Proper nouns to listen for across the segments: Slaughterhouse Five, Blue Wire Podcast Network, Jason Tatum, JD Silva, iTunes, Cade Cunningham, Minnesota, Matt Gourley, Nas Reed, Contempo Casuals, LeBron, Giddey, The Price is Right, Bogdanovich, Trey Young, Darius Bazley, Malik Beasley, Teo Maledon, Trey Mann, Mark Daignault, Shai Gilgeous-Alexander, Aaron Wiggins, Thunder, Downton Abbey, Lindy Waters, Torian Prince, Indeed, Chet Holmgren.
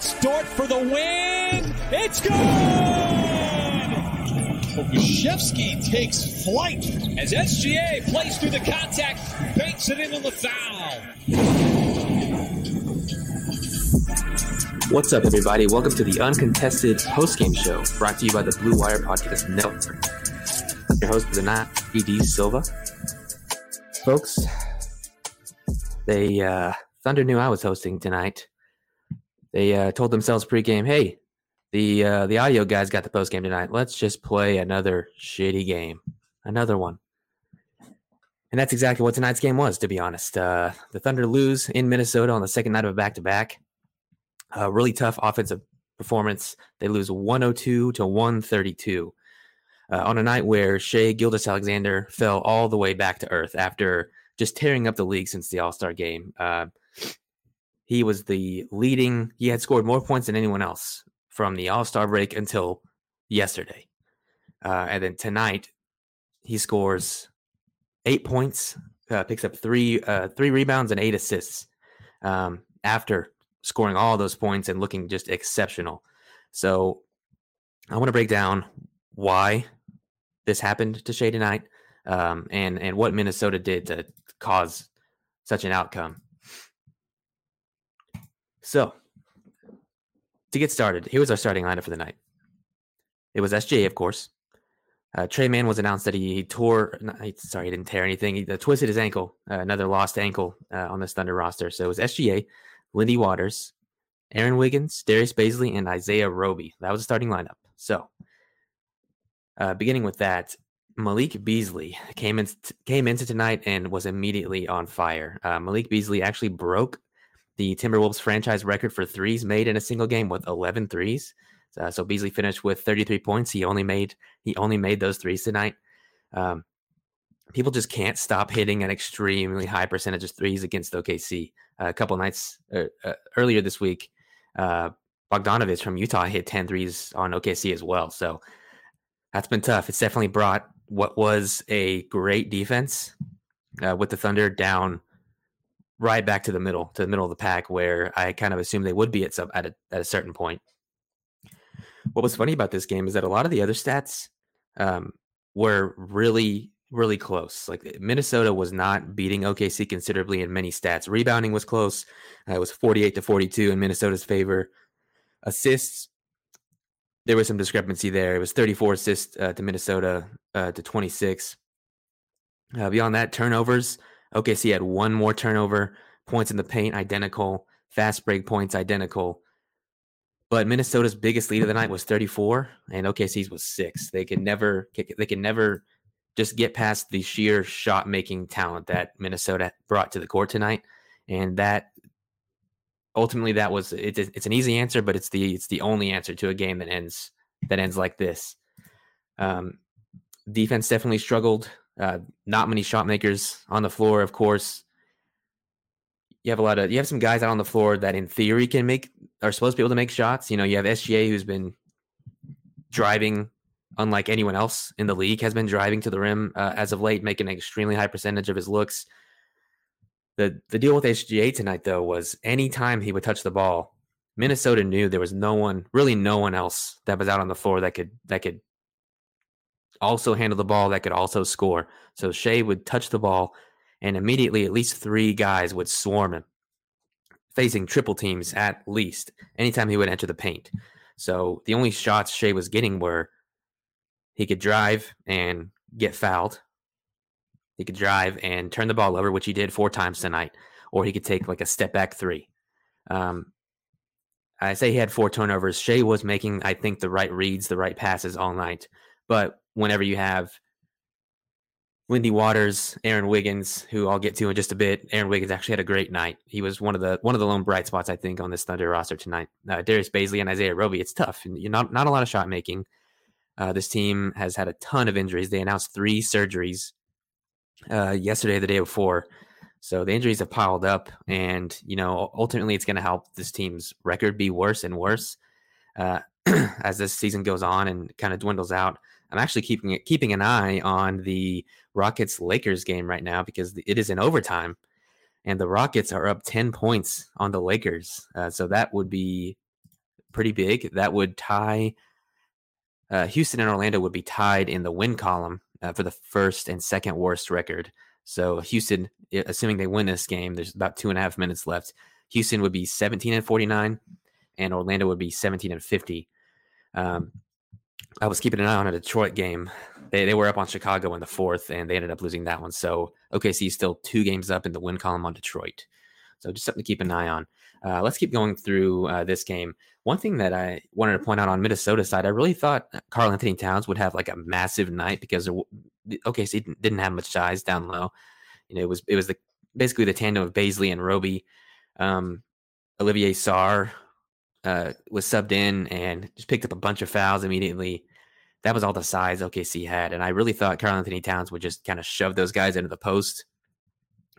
Start for the win. It's good! Pokushevsky takes flight as SGA plays through the contact, banks it in on the foul. What's up, everybody? Welcome to the Uncontested Postgame Show, brought to you by the Blue Wire Podcast Network. I'm your host for the night, JD Silva. Folks, Thunder knew I was hosting tonight. They told themselves pregame, hey, the audio guys got the postgame tonight. Let's just play another shitty game. Another one. And that's exactly what tonight's game was, to be honest. The Thunder lose in Minnesota on the second night of a back-to-back. Really tough offensive performance. They lose 102 to 132 on a night where Shai Gilgeous-Alexander fell all the way back to earth after just tearing up the league since the All-Star game. He was the leading. He had scored more points than anyone else from the All-Star break until yesterday. And then tonight, he scores 8 points, picks up three rebounds and 8 assists after scoring all those points and looking just exceptional. So I want to break down why this happened to Shai tonight and what Minnesota did to cause such an outcome. So, to get started, here was our starting lineup for the night. It was SGA, of course. Trey Mann was announced that he twisted his ankle, another lost ankle on this Thunder roster. So it was SGA, Lindy Waters, Aaron Wiggins, Darius Bazley, and Isaiah Roby. That was the starting lineup. So, beginning with that, Malik Beasley came into tonight and was immediately on fire. Malik Beasley actually broke the Timberwolves franchise record for threes made in a single game with 11 threes. So Beasley finished with 33 points. He only made those threes tonight. People just can't stop hitting an extremely high percentage of threes against OKC. A couple nights earlier this week, Bogdanovich from Utah hit 10 threes on OKC as well. So that's been tough. It's definitely brought what was a great defense with the Thunder down right back to the middle of the pack, where I kind of assumed they would be at a certain point. What was funny about this game is that a lot of the other stats were really, really close. Like, Minnesota was not beating OKC considerably in many stats. Rebounding was close. It was 48 to 42 in Minnesota's favor. Assists, there was some discrepancy there. It was 34 assists to Minnesota to 26. Beyond that, turnovers, OKC had one more turnover, points in the paint identical, fast break points identical. But Minnesota's biggest lead of the night was 34, and OKC's was 6. They can never just get past the sheer shot-making talent that Minnesota brought to the court tonight, and that ultimately it's an easy answer, but it's the only answer to a game that ends like this. Defense definitely struggled. Not many shot makers on the floor, of course. You have some guys out on the floor that in theory are supposed to be able to make shots. You know, you have SGA, who's been driving, unlike anyone else in the league, has been driving to the rim as of late, making an extremely high percentage of his looks. The deal with SGA tonight, though, was any time he would touch the ball, Minnesota knew there was no one else that was out on the floor that could also handle the ball, that could also score. So Shai would touch the ball, and immediately at least three guys would swarm him, facing triple teams at least anytime he would enter the paint. So the only shots Shai was getting were he could drive and get fouled. He could drive and turn the ball over, which he did four times tonight, or he could take like a step back three. I say he had four turnovers. Shai was making, I think, the right reads, the right passes all night. But whenever you have Lindy Waters, Aaron Wiggins, who I'll get to in just a bit. Aaron Wiggins actually had a great night. He was one of the lone bright spots, I think, on this Thunder roster tonight. Darius Bazley and Isaiah Roby, it's tough. You're not a lot of shot making. This team has had a ton of injuries. They announced 3 surgeries yesterday, the day before. So the injuries have piled up, and ultimately it's going to help this team's record be worse and worse as this season goes on and kind of dwindles out. I'm actually keeping an eye on the Rockets-Lakers game right now because it is in overtime, and the Rockets are up 10 points on the Lakers. So that would be pretty big. That would tie Houston and Orlando would be tied in the win column for the first and second worst record. So Houston, assuming they win this game, there's about 2.5 minutes left. Houston would be 17-49, and Orlando would be 17-50. I was keeping an eye on a Detroit game. They were up on Chicago in the fourth, and they ended up losing that one. So OKC is still 2 games up in the win column on Detroit. So just something to keep an eye on. Let's keep going through this game. One thing that I wanted to point out on Minnesota's side, I really thought Karl Anthony Towns would have like a massive night because OKC didn't have much size down low. It was basically the tandem of Bazley and Roby. Olivier Sarr was subbed in and just picked up a bunch of fouls immediately. That was all the size OKC had, and I really thought Karl Anthony Towns would just kind of shove those guys into the post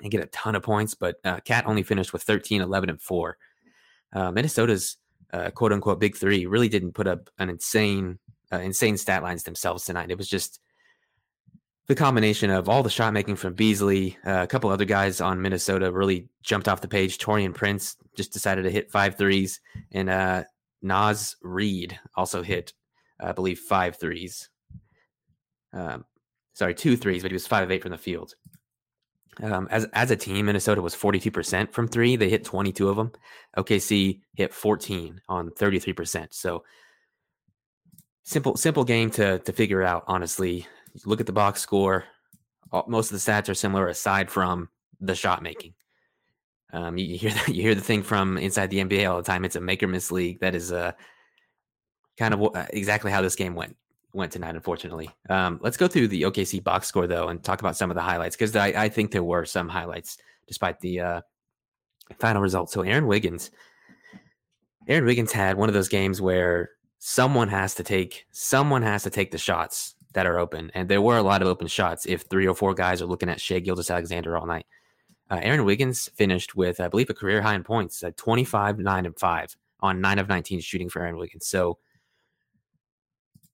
and get a ton of points, but Cat only finished with 13, 11, and 4. Minnesota's quote-unquote big three really didn't put up an insane stat lines themselves tonight. It was just the combination of all the shot making from Beasley, a couple other guys on Minnesota really jumped off the page. Torian Prince just decided to hit 5 threes, and Nas Reed also hit, I believe, 5 threes. 2 threes, but he was 5 of 8 from the field. As a team, Minnesota was 42% from 3. They hit 22 of them. OKC hit 14 on 33%. So simple game to figure out, honestly. You look at the box score. Most of the stats are similar aside from the shot making. You hear the thing from inside the NBA all the time. It's a make or miss league. That is kind of exactly how this game went tonight, unfortunately. Let's go through the OKC box score, though, and talk about some of the highlights, because I think there were some highlights despite the final result. So Aaron Wiggins had one of those games where someone has to take the shots that are open, and there were a lot of open shots if 3 or 4 guys are looking at Shai Gilgeous-Alexander all night. Aaron Wiggins finished with, I believe, a career high in points, 25, 9, and 5 on 9 of 19 shooting for Aaron Wiggins. So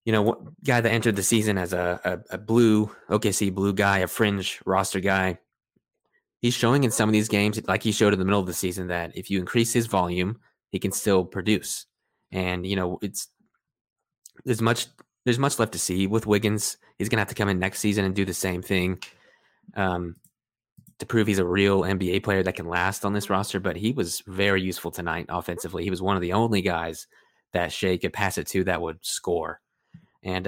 guy that entered the season as a blue, OKC blue guy, a fringe roster guy. He's showing in some of these games, like he showed in the middle of the season, that if you increase his volume, he can still produce. And, there's much left to see with Wiggins. He's going to have to come in next season and do the same thing to prove he's a real NBA player that can last on this roster. But he was very useful tonight offensively. He was one of the only guys that Shai could pass it to that would score. And,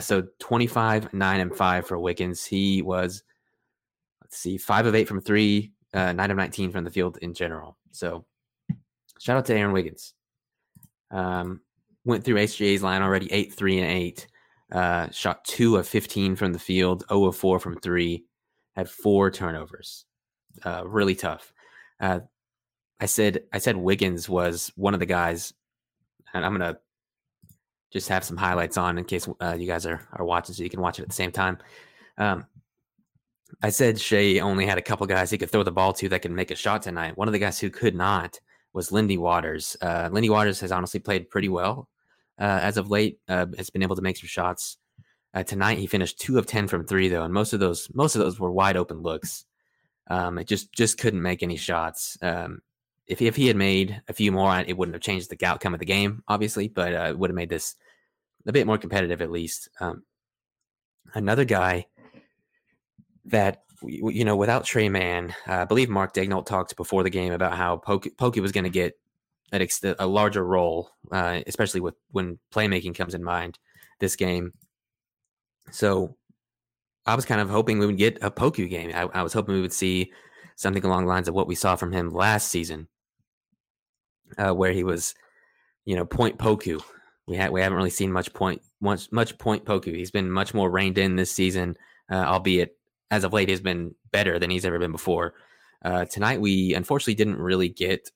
so 25, 9, and 5 for Wiggins. He was, 5 of 8 from 3, 9 of 19 from the field in general. So, shout out to Aaron Wiggins. Went through HGA's line already, 8, 3, and 8. Shot 2 of 15 from the field, 0 of 4 from 3. Had 4 turnovers. Really tough. I said Wiggins was one of the guys, and I'm going to just have some highlights on in case you guys are watching, so you can watch it at the same time. I said Shai only had a couple guys he could throw the ball to that could make a shot tonight. One of the guys who could not was Lindy Waters. Lindy Waters has honestly played pretty well as of late. Has been able to make some shots. Tonight he finished 2 of 10 from 3, though, and most of those were wide open looks. It just couldn't make any shots. If he had made a few more, it wouldn't have changed the outcome of the game, obviously, but it would have made this a bit more competitive, at least. Another guy that, you know, without Trey Mann, I believe Mark Daignault talked before the game about how Pokey was going to get a larger role, especially when playmaking comes in mind this game. So I was kind of hoping we would get a Pokey game. I was hoping we would see something along the lines of what we saw from him last season, where he was, you know, point Poku. We haven't really seen much point Poku. He's been much more reined in this season, albeit as of late he's been better than he's ever been before. Tonight we unfortunately didn't really get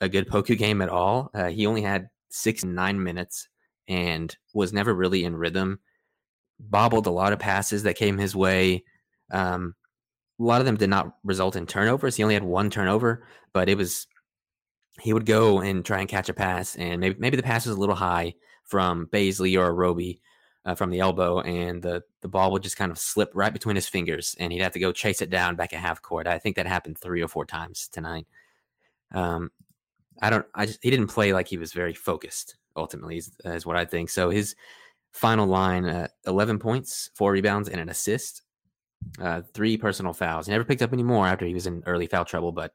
a good Poku game at all. He only had 6 and 9 minutes and was never really in rhythm. Bobbled a lot of passes that came his way. A lot of them did not result in turnovers. He only had one turnover, but it was. He would go and try and catch a pass, and maybe the pass was a little high from Bazley or Roby from the elbow, and the ball would just kind of slip right between his fingers, and he'd have to go chase it down back at half court. I think that happened 3 or 4 times tonight. He didn't play like he was very focused, ultimately, is what I think. So his final line, 11 points, 4 rebounds, and an assist, 3 personal fouls. He never picked up any more after he was in early foul trouble, but...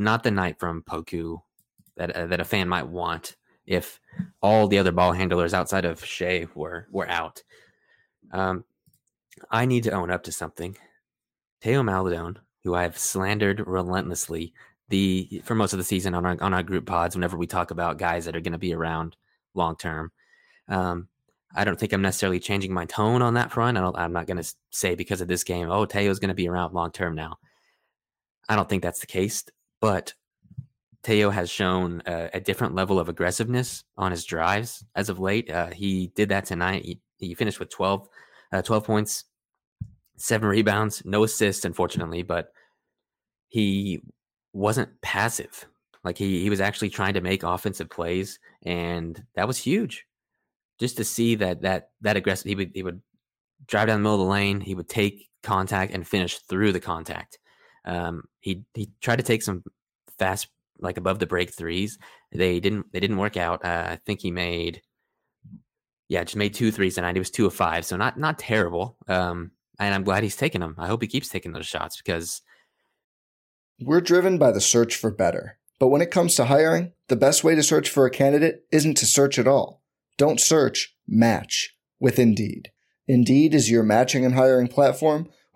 Not the night from Poku that a fan might want if all the other ball handlers outside of Shai were out. I need to own up to something. Teo Maledon, who I have slandered relentlessly for most of the season on our group pods whenever we talk about guys that are going to be around long term. I don't think I'm necessarily changing my tone on that front. I'm not going to say because of this game, oh, Teo's going to be around long term now. I don't think that's the case. But Teo has shown a different level of aggressiveness on his drives as of late. He did that tonight. He finished with 12 points, 7 rebounds, no assists, unfortunately. But he wasn't passive. Like he was actually trying to make offensive plays, and that was huge. Just to see that aggressive, he would drive down the middle of the lane. He would take contact and finish through the contact. He tried to take some fast, like above the break threes. They didn't work out. I think he just made 2 threes tonight. He was 2 of 5. So not terrible. And I'm glad he's taking them. I hope he keeps taking those shots because we're driven by the search for better, but when it comes to hiring, the best way to search for a candidate isn't to search at all. Don't search, match with Indeed. Indeed is your matching and hiring platform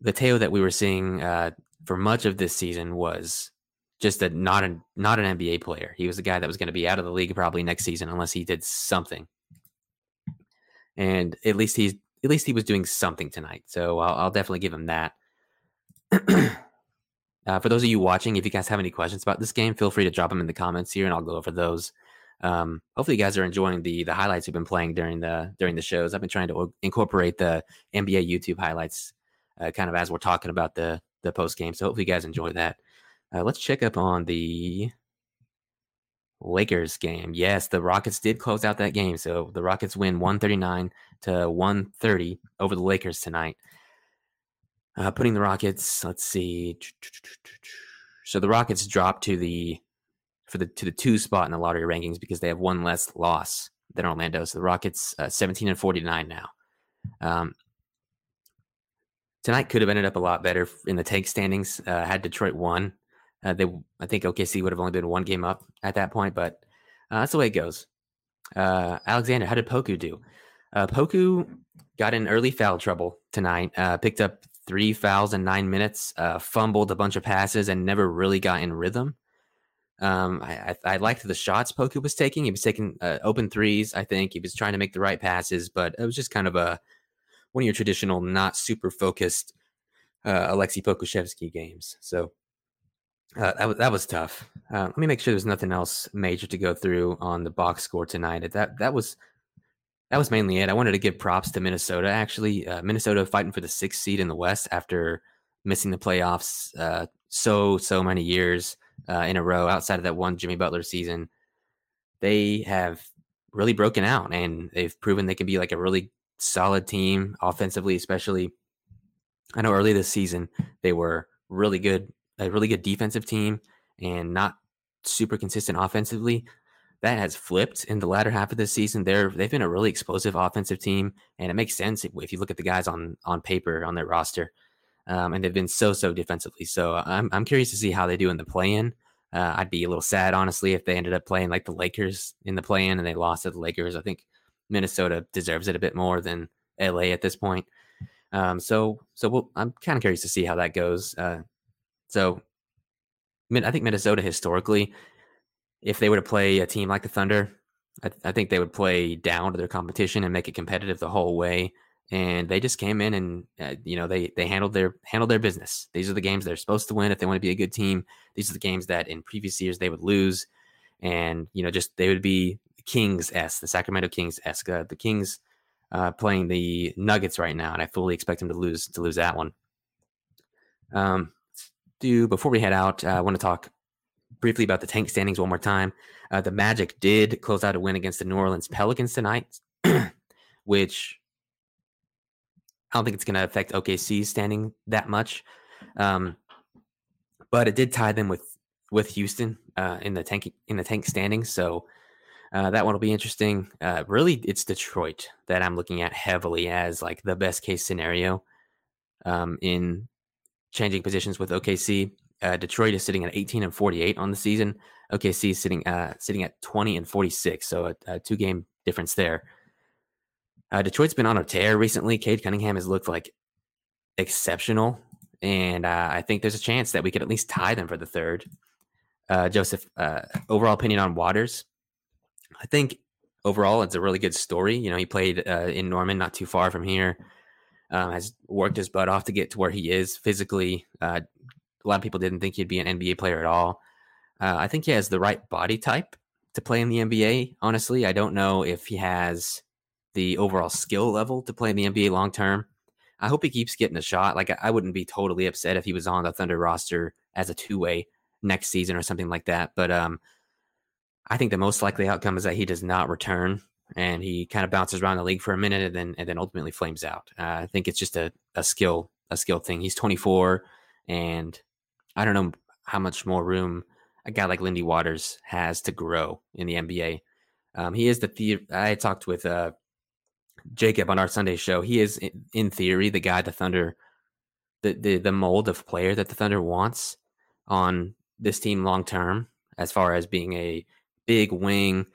The Teo that we were seeing for much of this season was just not an NBA player. He was a guy that was going to be out of the league probably next season unless he did something. And at least he was doing something tonight. So I'll definitely give him that. For those of you watching, if you guys have any questions about this game, feel free to drop them in the comments here, and I'll go over those. Hopefully you guys are enjoying the highlights we've been playing during the shows. I've been trying to incorporate the NBA YouTube highlights kind of as we're talking about the post game. So hopefully you guys enjoy that. Let's check up on the Lakers game. Yes, the Rockets did close out that game. So the Rockets win 139-130 over the Lakers tonight. Putting the Rockets, let's see. So the Rockets dropped to the 2 spot in the lottery rankings because they have 1 less loss than Orlando. So the Rockets 17-49 now. Tonight could have ended up a lot better in the tank standings. Had Detroit won, I think OKC would have only been 1 game up at that point, but that's the way it goes. Alexander, how did Poku do? Poku got in early foul trouble tonight, picked up 3 fouls in 9 minutes, fumbled a bunch of passes, and never really got in rhythm. I liked the shots Poku was taking. He was taking open threes, I think. He was trying to make the right passes, but it was just kind of one of your traditional, not super focused Alexei Pokushevsky games. So that was tough. Let me make sure there's nothing else major to go through on the box score tonight. That was mainly it. I wanted to give props to Minnesota, actually. Minnesota fighting for the 6th seed in the West after missing the playoffs so many years in a row outside of that one Jimmy Butler season. They have really broken out, and they've proven they can be like a really solid team offensively, especially. I know early this season they were really good, a really good defensive team, and not super consistent offensively. That has flipped in the latter half of this season. They've been a really explosive offensive team, and it makes sense if you look at the guys on paper on their roster. And they've been so defensively. So I'm curious to see how they do in the play-in. I'd be a little sad, honestly, if they ended up playing like the Lakers in the play-in and they lost to the Lakers. I think Minnesota deserves it a bit more than LA at this point. I'm kind of curious to see how that goes. I think Minnesota historically, if they were to play a team like the Thunder, I think they would play down to their competition and make it competitive the whole way. And they just came in and they handled their business. These are the games they're supposed to win if they want to be a good team. These are the games that in previous years they would lose, and they would be the Sacramento Kings-esque. The Kings playing the Nuggets right now, and I fully expect them to lose that one. Before we head out, I want to talk briefly about the tank standings one more time. The Magic did close out a win against the New Orleans Pelicans tonight, which I don't think it's going to affect OKC's standing that much. But it did tie them with Houston in the tank standings. So that one will be interesting. Really, it's Detroit that I'm looking at heavily as like the best case scenario in changing positions with OKC. Detroit is sitting at 18-48 on the season. OKC is sitting at 20-46. So a 2-game difference there. Detroit's been on a tear recently. Cade Cunningham has looked like exceptional, and I think there's a chance that we could at least tie them for the third. Joseph, overall opinion on Waters? I think overall it's a really good story. He played in Norman, not too far from here. Has worked his butt off to get to where he is physically. A lot of people didn't think he'd be an NBA player at all. I think he has the right body type to play in the NBA. Honestly, I don't know if he has the overall skill level to play in the NBA long-term. I hope he keeps getting a shot. Like I wouldn't be totally upset if he was on the Thunder roster as a 2-way next season or something like that. But I think the most likely outcome is that he does not return and he kind of bounces around the league for a minute and then ultimately flames out. I think it's just a skill thing. He's 24 and I don't know how much more room a guy like Lindy Waters has to grow in the NBA. He is I talked with, Jacob on our Sunday show. He is in theory the guy the Thunder, the mold of player that the Thunder wants on this team long term, as far as being a big wing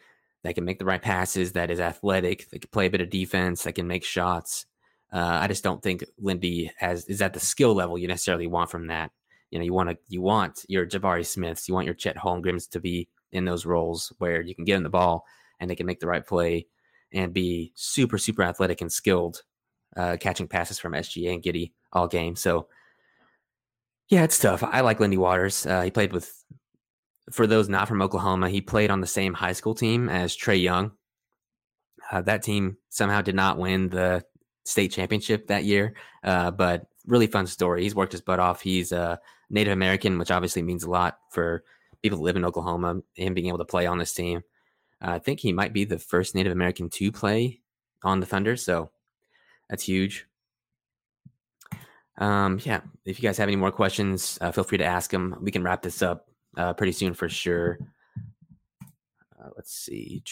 that can make the right passes, that is athletic, that can play a bit of defense, that can make shots. I just don't think Lindy is at the skill level you necessarily want from that. You want your Jabari Smiths, you want your Chet Holmgrens to be in those roles where you can get in the ball and they can make the right play and be super, super athletic and skilled, catching passes from SGA and Giddey all game. So, yeah, it's tough. I like Lindy Waters. He played for those not from Oklahoma, he played on the same high school team as Trey Young. That team somehow did not win the state championship that year, but really fun story. He's worked his butt off. He's a Native American, which obviously means a lot for people that live in Oklahoma, him being able to play on this team. I think he might be the first Native American to play on the Thunder, so that's huge. If you guys have any more questions, feel free to ask them. We can wrap this up pretty soon for sure. Let's see.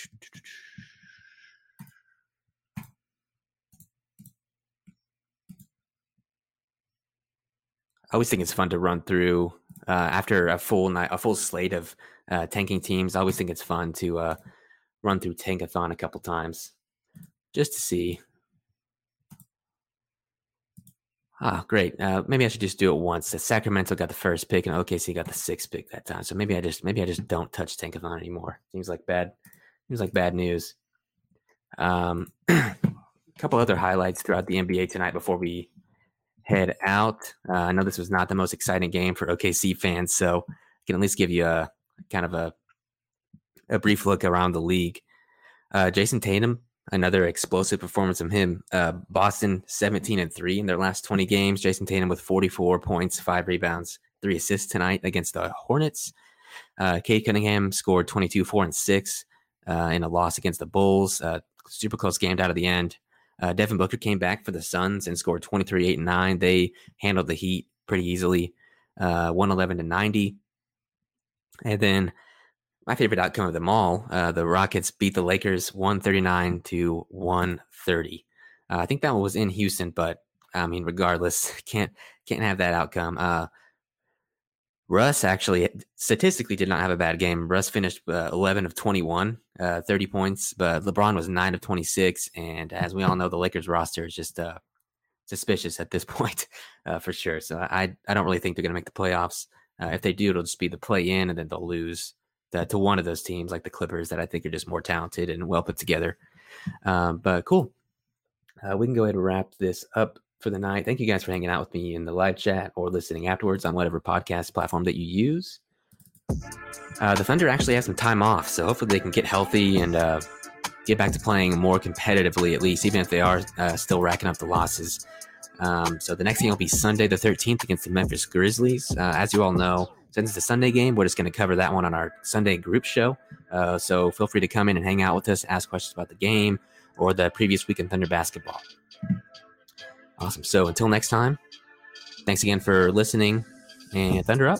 I always think it's fun to run through after a full slate of tanking teams. I always think it's fun to run through Tankathon a couple times just to see. Oh, great. Maybe I should just do it once. The Sacramento got the first pick and OKC got the sixth pick that time. So maybe I just don't touch Tankathon anymore. Seems like bad news. A couple other highlights throughout the NBA tonight before we head out. I know this was not the most exciting game for OKC fans, so I can at least give you a kind of a brief look around the league. Jason Tatum, another explosive performance from him. Boston 17-3 in their last 20 games. Jason Tatum with 44 points, 5 rebounds, 3 assists tonight against the Hornets. Cade Cunningham scored 22, 4, and 6 in a loss against the Bulls. Super close game down to the end. Devin Booker came back for the Suns and scored 23, 8, and 9. They handled the Heat pretty easily, 111-90. And then my favorite outcome of them all, the Rockets beat the Lakers 139-130. I think that one was in Houston, but I mean, regardless, can't have that outcome. Russ actually statistically did not have a bad game. Russ finished 11 of 21, 30 points, but LeBron was 9 of 26. And as we all know, the Lakers roster is just suspicious at this point for sure. So I don't really think they're going to make the playoffs. If they do, it'll just be the play in, and then they'll lose to one of those teams like the Clippers that I think are just more talented and well put together. But cool. We can go ahead and wrap this up for the night. Thank you guys for hanging out with me in the live chat or listening afterwards on whatever podcast platform that you use. The Thunder actually has some time off, so hopefully they can get healthy and get back to playing more competitively, at least, even if they are still racking up the losses. So the next game will be Sunday the 13th against the Memphis Grizzlies. As you all know, since it's a Sunday game, we're just going to cover that one on our Sunday group show. So feel free to come in and hang out with us, ask questions about the game or the previous week in Thunder basketball. Awesome. So until next time, thanks again for listening, and Thunder up.